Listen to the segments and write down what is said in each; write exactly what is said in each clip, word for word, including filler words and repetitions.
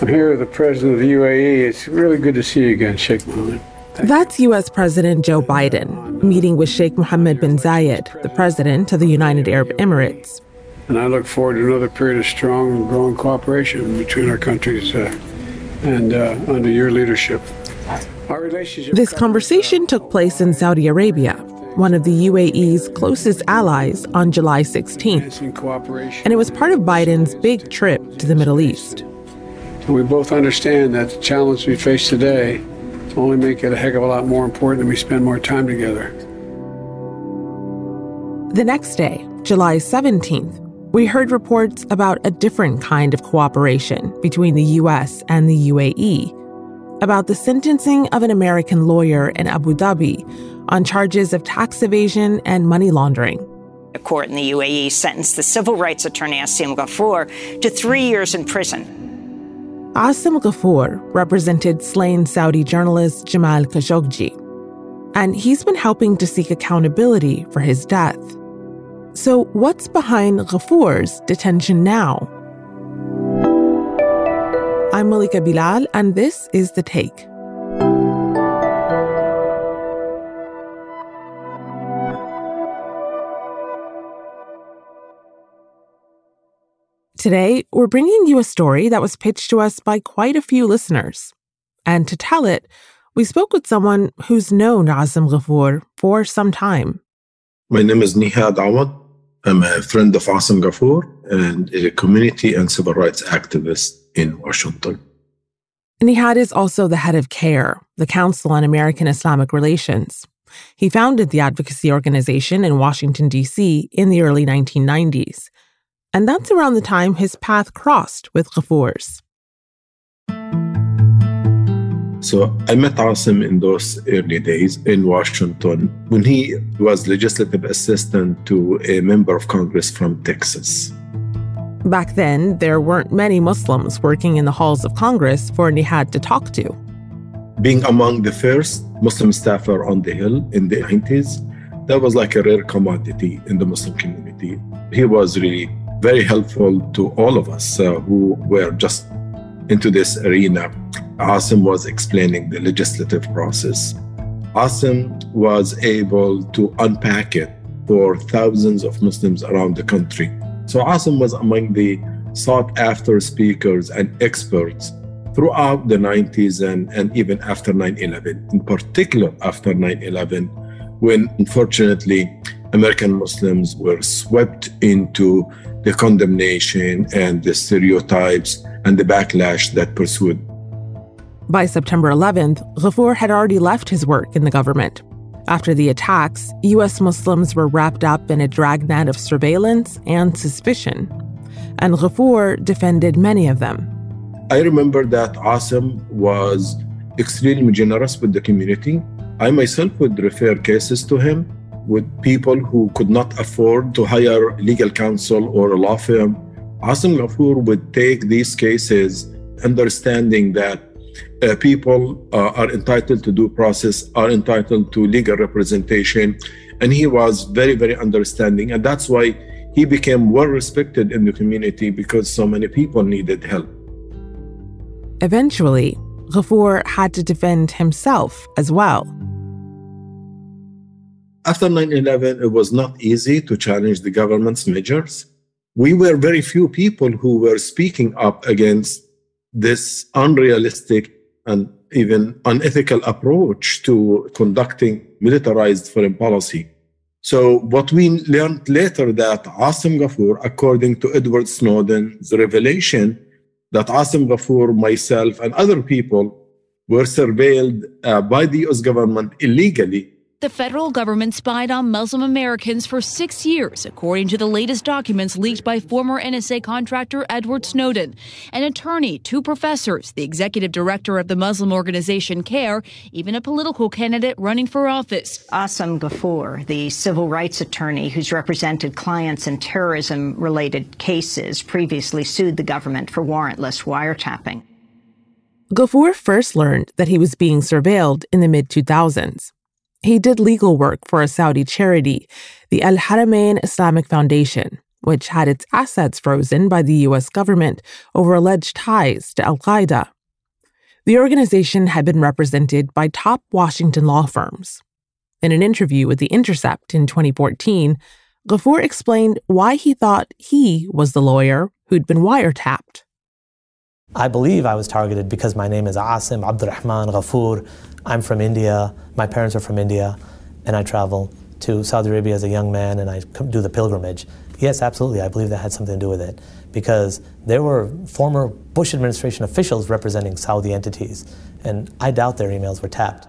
I'm here with the president of the U A E. It's really good to see you again, Sheikh Mohammed. That's U S. President Joe Biden meeting with Sheikh Mohammed bin Zayed, the president of the United Arab Emirates. And I look forward to another period of strong and growing cooperation between our countries uh, and uh, under your leadership. Our relationship this conversation took place in Saudi Arabia, one of the U A E's closest allies, on July sixteenth. And it was part of Biden's big trip to the Middle East. We both understand that the challenge we face today only make it a heck of a lot more important and we spend more time together. The next day, July seventeenth, we heard reports about a different kind of cooperation between the U S and the U A E, about the sentencing of an American lawyer in Abu Dhabi on charges of tax evasion and money laundering. A court in the U A E sentenced the civil rights attorney Asim Ghafoor to three years in prison. Asim Ghafoor represented slain Saudi journalist Jamal Khashoggi, and he's been helping to seek accountability for his death. So what's behind Ghafoor's detention now? I'm Malika Bilal, and this is The Take. Today, we're bringing you a story that was pitched to us by quite a few listeners. And to tell it, we spoke with someone who's known Asim Ghafoor for some time. My name is Nihad Awad. I'm a friend of Asim Ghafoor and a community and civil rights activist in Washington. Nihad is also the head of CAIR, the Council on American Islamic Relations. He founded the advocacy organization in Washington, D C in the early nineteen nineties. And that's around the time his path crossed with Ghafoor's. So I met Asim in those early days in Washington when he was legislative assistant to a member of Congress from Texas. Back then, there weren't many Muslims working in the halls of Congress for Nihad to talk to. Being among the first Muslim staffer on the Hill in the nineties, that was like a rare commodity in the Muslim community. He was really very helpful to all of us uh, who were just into this arena. Asim was explaining the legislative process. Asim was able to unpack it for thousands of Muslims around the country. So Asim was among the sought-after speakers and experts throughout the nineties and, and even after nine eleven, in particular after nine eleven, when unfortunately American Muslims were swept into the condemnation and the stereotypes and the backlash that pursued. By September eleventh, Ghafoor had already left his work in the government. After the attacks, U S Muslims were wrapped up in a dragnet of surveillance and suspicion. And Ghafoor defended many of them. I remember that Asim was extremely generous with the community. I myself would refer cases to him, with people who could not afford to hire legal counsel or a law firm. Asim Ghafoor would take these cases, understanding that uh, people uh, are entitled to due process, are entitled to legal representation. And he was very, very understanding. And that's why he became well respected in the community, because so many people needed help. Eventually, Ghafoor had to defend himself as well. After nine eleven, it was not easy to challenge the government's measures. We were very few people who were speaking up against this unrealistic and even unethical approach to conducting militarized foreign policy. So what we learned later that Asim Ghafoor, according to Edward Snowden's revelation, that Asim Ghafoor, myself, and other people were surveilled uh, by the U S government illegally. The federal government spied on Muslim Americans for six years, according to the latest documents leaked by former N S A contractor Edward Snowden. An attorney, two professors, the executive director of the Muslim organization CAIR, even a political candidate running for office. Asim Ghafoor, the civil rights attorney who's represented clients in terrorism-related cases, previously sued the government for warrantless wiretapping. Ghafoor first learned that he was being surveilled in the mid two thousands. He did legal work for a Saudi charity, the Al Haramain Islamic Foundation, which had its assets frozen by the U S government over alleged ties to al-Qaeda. The organization had been represented by top Washington law firms. In an interview with The Intercept in twenty fourteen, Ghafoor explained why he thought he was the lawyer who'd been wiretapped. I believe I was targeted because my name is Asim Abdurrahman Ghafoor. I'm from India. My parents are from India. And I travel to Saudi Arabia as a young man and I do the pilgrimage. Yes, absolutely. I believe that had something to do with it because there were former Bush administration officials representing Saudi entities. And I doubt their emails were tapped.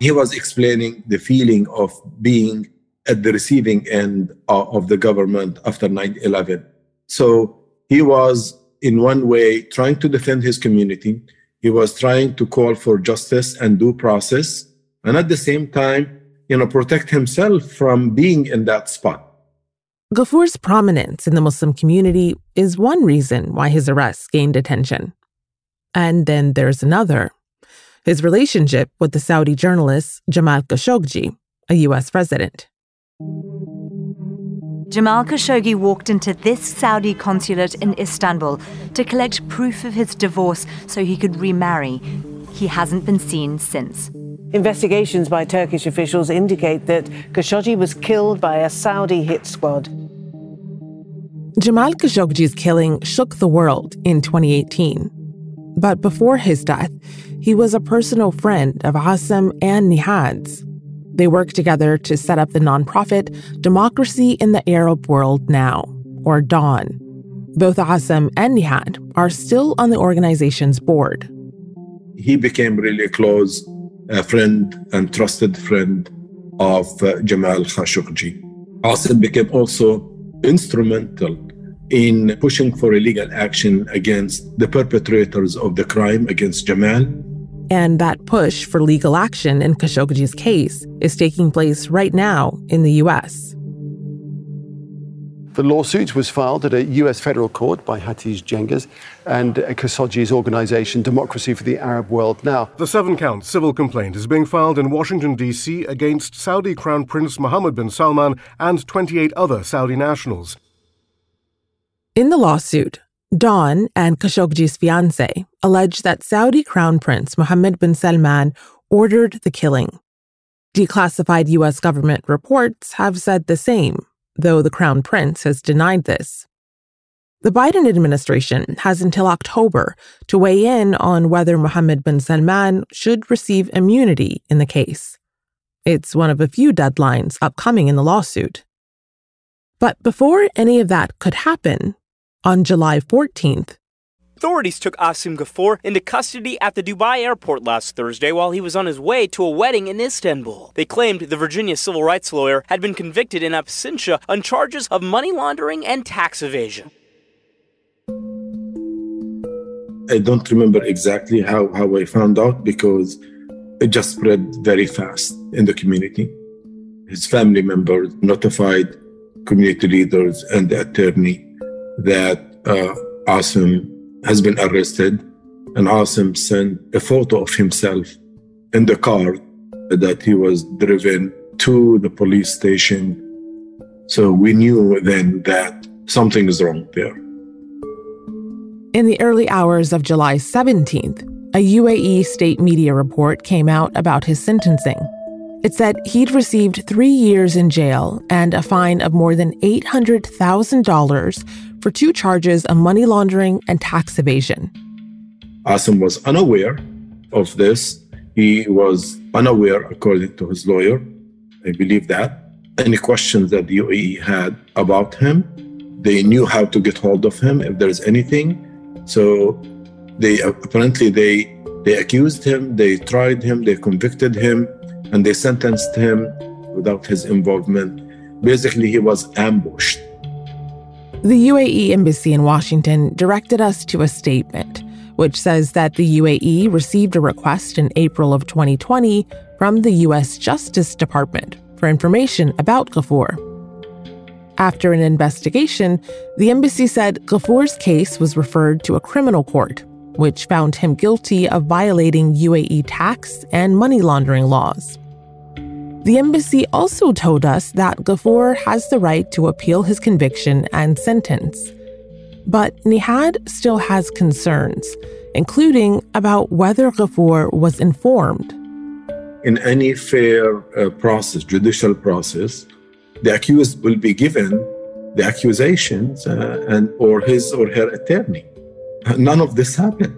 He was explaining the feeling of being at the receiving end of the government after nine eleven. So he was, in one way, trying to defend his community. He was trying to call for justice and due process, and at the same time, you know, protect himself from being in that spot. Ghafoor's prominence in the Muslim community is one reason why his arrest gained attention. And then there's another. His relationship with the Saudi journalist Jamal Khashoggi, a U S resident. Jamal Khashoggi walked into this Saudi consulate in Istanbul to collect proof of his divorce so he could remarry. He hasn't been seen since. Investigations by Turkish officials indicate that Khashoggi was killed by a Saudi hit squad. Jamal Khashoggi's killing shook the world in twenty eighteen. But before his death, he was a personal friend of Asim and Nihad's. They worked together to set up the nonprofit Democracy in the Arab World Now, or DAWN. Both Asim and Nihad are still on the organization's board. He became really a close uh, friend and trusted friend of uh, Jamal Khashoggi. Asim became also instrumental in pushing for a legal action against the perpetrators of the crime against Jamal. And that push for legal action in Khashoggi's case is taking place right now in the U S. The lawsuit was filed at a U S federal court by Hatice Cengiz and Khashoggi's organization, Democracy for the Arab World Now. The seven-count civil complaint is being filed in Washington, D C against Saudi Crown Prince Mohammed bin Salman and twenty-eight other Saudi nationals. In the lawsuit, DAWN and Khashoggi's fiancé allege that Saudi Crown Prince Mohammed bin Salman ordered the killing. Declassified U S government reports have said the same, though the Crown Prince has denied this. The Biden administration has until October to weigh in on whether Mohammed bin Salman should receive immunity in the case. It's one of a few deadlines upcoming in the lawsuit. But before any of that could happen, on July fourteenth, authorities took Asim Ghafoor into custody at the Dubai airport last Thursday while he was on his way to a wedding in Istanbul. They claimed the Virginia civil rights lawyer had been convicted in absentia on charges of money laundering and tax evasion. I don't remember exactly how, how I found out because it just spread very fast in the community. His family members notified community leaders and the attorney that uh, Asim has been arrested, and Asim sent a photo of himself in the car that he was driven to the police station. So we knew then that something is wrong there. In the early hours of July seventeenth, a U A E state media report came out about his sentencing. It said he'd received three years in jail and a fine of more than eight hundred thousand dollars for two charges of money laundering and tax evasion. Asim was unaware of this. He was unaware, according to his lawyer. I believe that. Any questions that the U A E had about him, they knew how to get hold of him if there's anything. So they apparently they they accused him, they tried him, they convicted him. And they sentenced him without his involvement. Basically, he was ambushed. The U A E embassy in Washington directed us to a statement, which says that the U A E received a request in April of twenty twenty from the U S Justice Department for information about Ghafoor. After an investigation, the embassy said Ghafoor's case was referred to a criminal court, which found him guilty of violating U A E tax and money laundering laws. The embassy also told us that Ghafoor has the right to appeal his conviction and sentence. But Nihad still has concerns, including about whether Ghafoor was informed. In any fair uh, process, judicial process, the accused will be given the accusations uh, and or his or her attorney. None of this happened.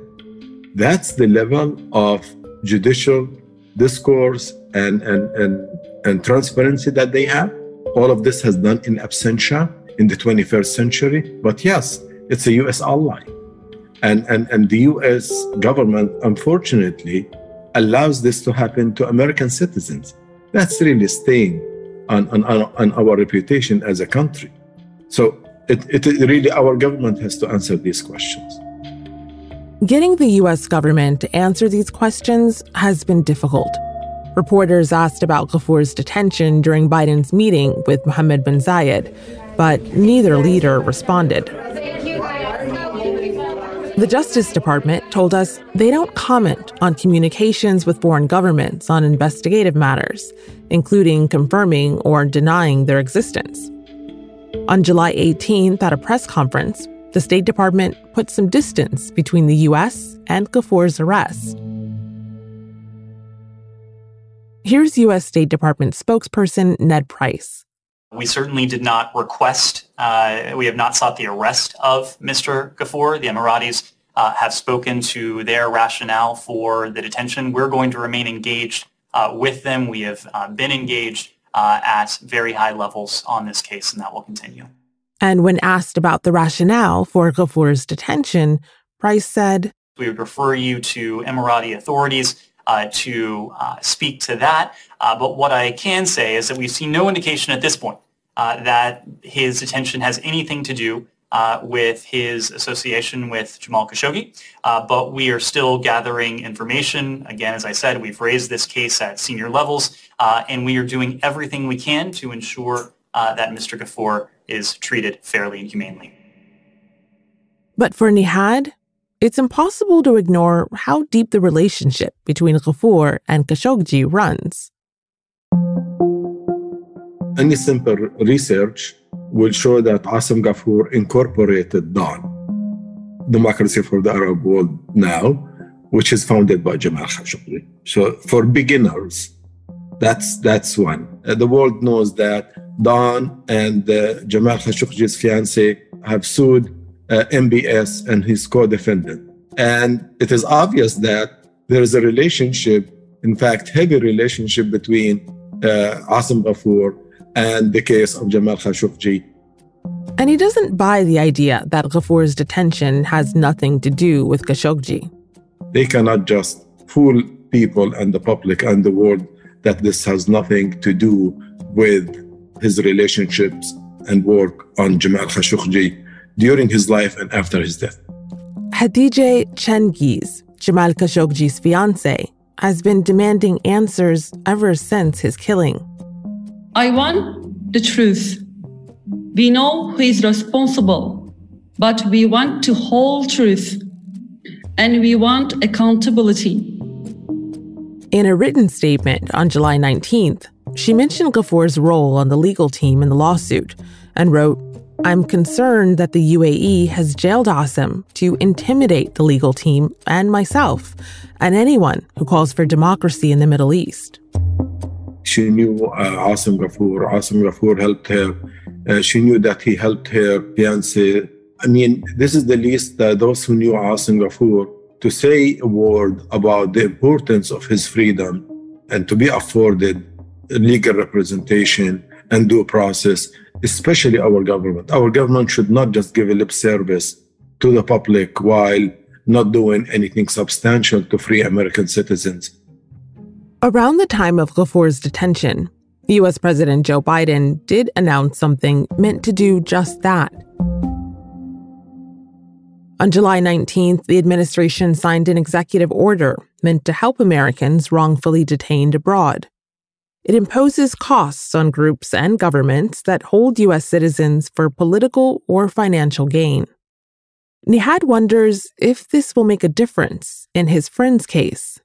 That's the level of judicial discourse and, and, and, and transparency that they have. All of this has done in absentia in the twenty-first century. But yes, it's a U S ally. And, and, and the U S government, unfortunately, allows this to happen to American citizens. That's really staying on, on, on our reputation as a country. So it, it really, our government has to answer these questions. Getting the U S government to answer these questions has been difficult. Reporters asked about Ghafoor's detention during Biden's meeting with Mohammed bin Zayed, but neither leader responded. The Justice Department told us they don't comment on communications with foreign governments on investigative matters, including confirming or denying their existence. On July eighteenth, at a press conference, the State Department put some distance between the U S and Ghafoor's arrest. Here's U S. State Department spokesperson Ned Price. We certainly did not request, uh, we have not sought the arrest of Mister Ghafoor. The Emiratis uh, have spoken to their rationale for the detention. We're going to remain engaged uh, with them. We have uh, been engaged uh, at very high levels on this case, and that will continue. And when asked about the rationale for Ghafoor's detention, Price said, "We would refer you to Emirati authorities uh, to uh, speak to that. Uh, but what I can say is that we see no indication at this point uh, that his detention has anything to do uh, with his association with Jamal Khashoggi. Uh, but we are still gathering information. Again, as I said, we've raised this case at senior levels, uh, and we are doing everything we can to ensure uh, that Mister Ghafoor is treated fairly and humanely." But for Nihad, it's impossible to ignore how deep the relationship between Ghafoor and Khashoggi runs. Any simple research will show that Asim Ghafoor incorporated DAWN, Democracy for the Arab World Now, which is founded by Jamal Khashoggi. So for beginners, that's, that's one. The world knows that DAWN and uh, Jamal Khashoggi's fiancé have sued uh, M B S and his co-defendant. And it is obvious that there is a relationship, in fact, heavy relationship between uh, Asim Ghafoor and the case of Jamal Khashoggi. And he doesn't buy the idea that Ghafoor's detention has nothing to do with Khashoggi. They cannot just fool people and the public and the world that this has nothing to do with his relationships and work on Jamal Khashoggi during his life and after his death. Hatice Cengiz, Jamal Khashoggi's fiancée, has been demanding answers ever since his killing. "I want the truth. We know who is responsible, but we want the whole truth, and we want accountability." In a written statement on July nineteenth, she mentioned Ghafoor's role on the legal team in the lawsuit and wrote, "I'm concerned that the U A E has jailed Asim to intimidate the legal team and myself and anyone who calls for democracy in the Middle East." She knew uh, Asim Ghafoor. Asim Ghafoor helped her. Uh, she knew that he helped her fiancé. I mean, this is the least uh, those who knew Asim Ghafoor to say a word about the importance of his freedom and to be afforded legal representation and due process, especially our government. Our government should not just give a lip service to the public while not doing anything substantial to free American citizens. Around the time of Ghafoor's detention, U S. President Joe Biden did announce something meant to do just that. On July nineteenth, the administration signed an executive order meant to help Americans wrongfully detained abroad. It imposes costs on groups and governments that hold U S citizens for political or financial gain. Nihad wonders if this will make a difference in his friend's case.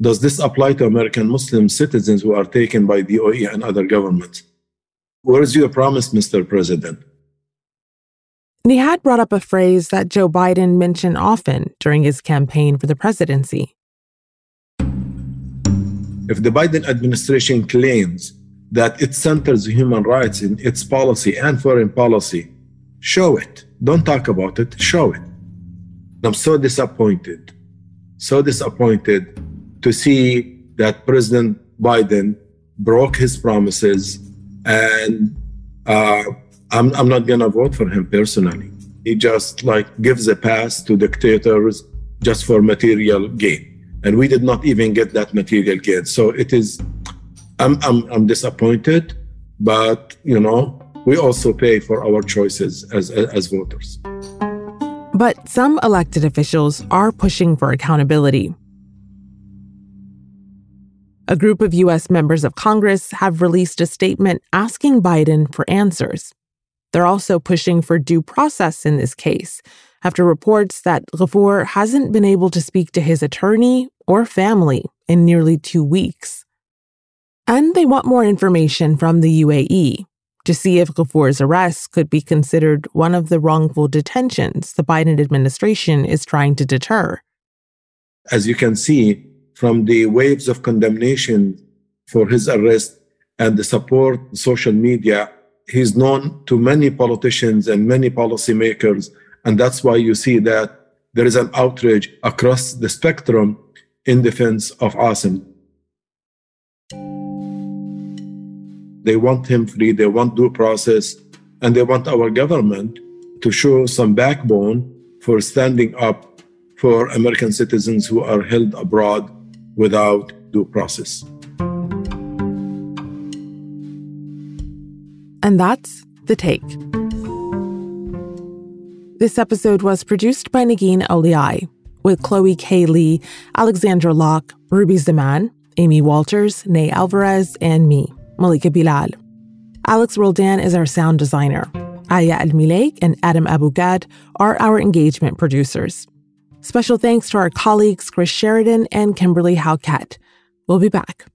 Does this apply to American Muslim citizens who are taken by D O E and other governments? Where is your promise, Mister President? Nihad brought up a phrase that Joe Biden mentioned often during his campaign for the presidency. If the Biden administration claims that it centers human rights in its policy and foreign policy, show it. Don't talk about it. Show it. I'm so disappointed, so disappointed to see that President Biden broke his promises, and uh, I'm, I'm not going to vote for him personally. He just like gives a pass to dictators just for material gain. And we did not even get that material gain. So it is, I'm, I'm, I'm disappointed, but, you know, we also pay for our choices as, as voters. But some elected officials are pushing for accountability. A group of U S members of Congress have released a statement asking Biden for answers. They're also pushing for due process in this case, after reports that Ghafoor hasn't been able to speak to his attorney or family in nearly two weeks. And they want more information from the U A E to see if Ghafoor's arrest could be considered one of the wrongful detentions the Biden administration is trying to deter. As you can see, from the waves of condemnation for his arrest and the support on social media, he's known to many politicians and many policymakers. And that's why you see that there is an outrage across the spectrum in defense of Asim. They want him free, they want due process, and they want our government to show some backbone for standing up for American citizens who are held abroad without due process. And that's The Take. This episode was produced by Nagin Oliay, with Chloe Kay Lee, Alexandra Locke, Ruby Zaman, Amy Walters, Ney Alvarez, and me, Malika Bilal. Alex Roldan is our sound designer. Aya Al Mileik and Adam Abugad are our engagement producers. Special thanks to our colleagues Chris Sheridan and Kimberly Halkett. We'll be back.